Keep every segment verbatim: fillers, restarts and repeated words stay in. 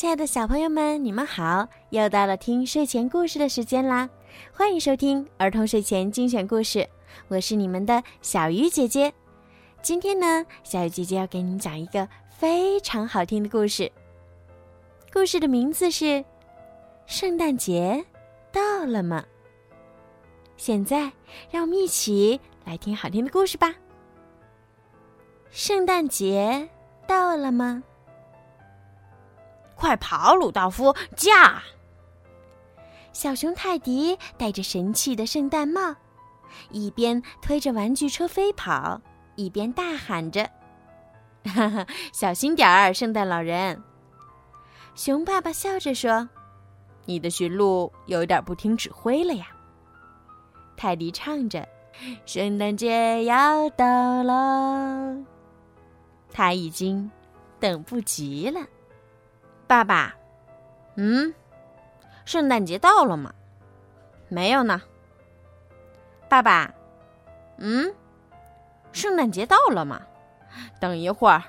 亲爱的小朋友们，你们好，又到了听睡前故事的时间啦！欢迎收听儿童睡前精选故事，我是你们的小鱼姐姐。今天呢，小鱼姐姐要给你们讲一个非常好听的故事，故事的名字是《圣诞节到了吗》。现在让我们一起来听好听的故事吧。圣诞节到了吗？快跑，鲁道夫，驾！小熊泰迪戴着神气的圣诞帽，一边推着玩具车飞跑，一边大喊着：哈哈，小心点儿，圣诞老人！熊爸爸笑着说：你的驯鹿有点不听指挥了呀。泰迪唱着：圣诞节要到了，他已经等不及了。爸爸，嗯，圣诞节到了吗？没有呢。爸爸，嗯，圣诞节到了吗？等一会儿。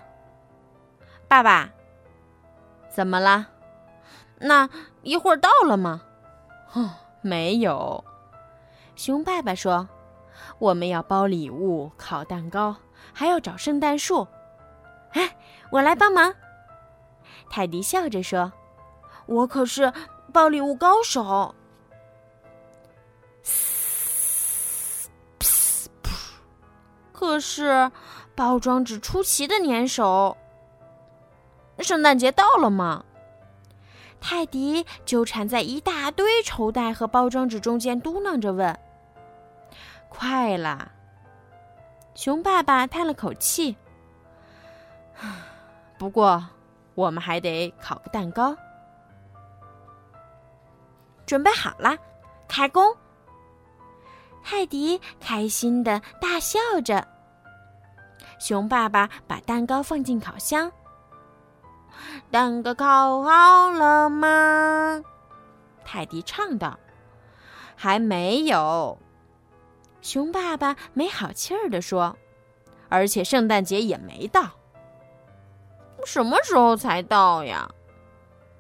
爸爸，怎么了？那一会儿到了吗？哦，没有。熊爸爸说，我们要包礼物、烤蛋糕，还要找圣诞树。哎，我来帮忙。泰迪笑着说，我可是包礼物高手。可是包装纸出奇的粘手。圣诞节到了吗？泰迪纠缠在一大堆绸带和包装纸中间，嘟囔着问。快了。熊爸爸叹了口气，不过我们还得烤个蛋糕。准备好了，开工！泰迪开心地大笑着。熊爸爸把蛋糕放进烤箱。蛋糕烤好了吗？泰迪唱道。还没有。熊爸爸没好气儿地说，而且圣诞节也没到。什么时候才到呀？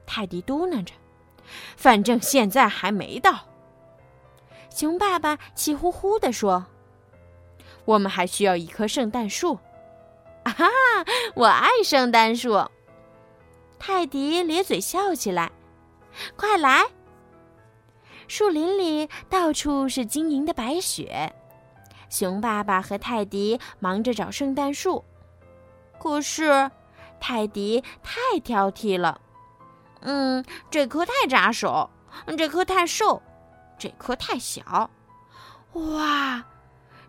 泰迪嘟囔着，反正现在还没到。熊爸爸气呼呼地说，我们还需要一棵圣诞树。啊哈，我爱圣诞树。泰迪咧嘴笑起来，快来。树林里到处是晶莹的白雪，熊爸爸和泰迪忙着找圣诞树。可是泰迪太挑剔了，嗯，这棵太扎手，这棵太瘦，这棵太小，哇，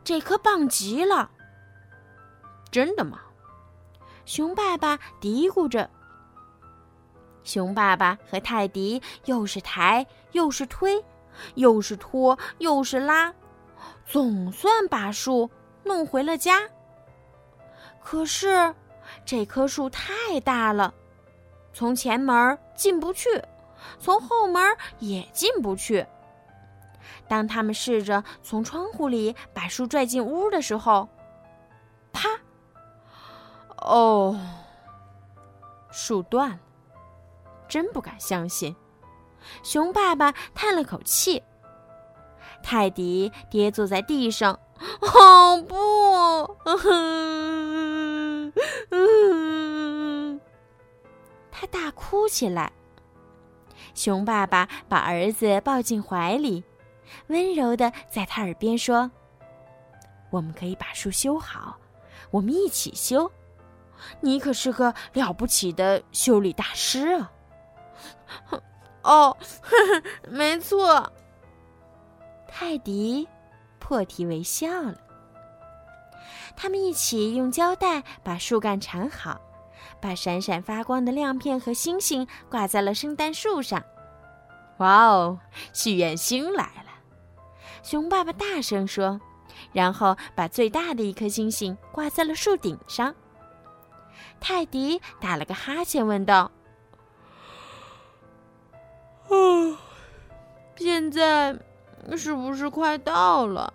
这棵棒极了。真的吗？熊爸爸嘀咕着。熊爸爸和泰迪又是抬又是推，又是拖又是拉，总算把树弄回了家。可是这棵树太大了，从前门进不去，从后门也进不去。当他们试着从窗户里把树拽进屋的时候，啪！哦，树断了，真不敢相信。熊爸爸叹了口气，泰迪跌坐在地上，哦不！呵呵嗯，他大哭起来。熊爸爸把儿子抱进怀里，温柔地在他耳边说，我们可以把树修好，我们一起修。你可是个了不起的修理大师啊。哦，呵呵，没错。泰迪破涕为笑了。他们一起用胶带把树干缠好，把闪闪发光的亮片和星星挂在了圣诞树上。哇哦，许愿星来了！熊爸爸大声说，然后把最大的一颗星星挂在了树顶上。泰迪打了个哈欠，问道：“哦，现在是不是快到了？”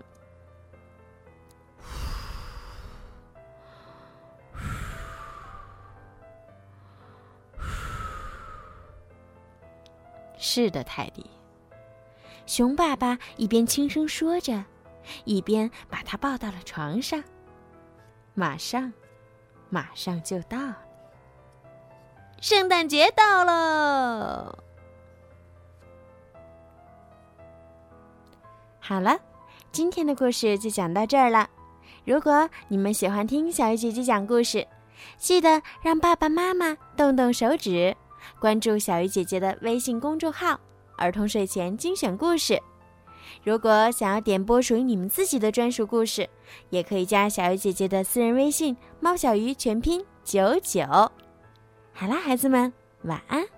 世的泰迪。熊爸爸一边轻声说着，一边把他抱到了床上。马上，马上就到了，圣诞节到喽！好了，今天的故事就讲到这儿了。如果你们喜欢听小鱼姐姐讲故事，记得让爸爸妈妈动动手指，关注小鱼姐姐的微信公众号“儿童睡前精选故事”。如果想要点播属于你们自己的专属故事，也可以加小鱼姐姐的私人微信“猫小鱼全拼九九”。好啦，孩子们，晚安。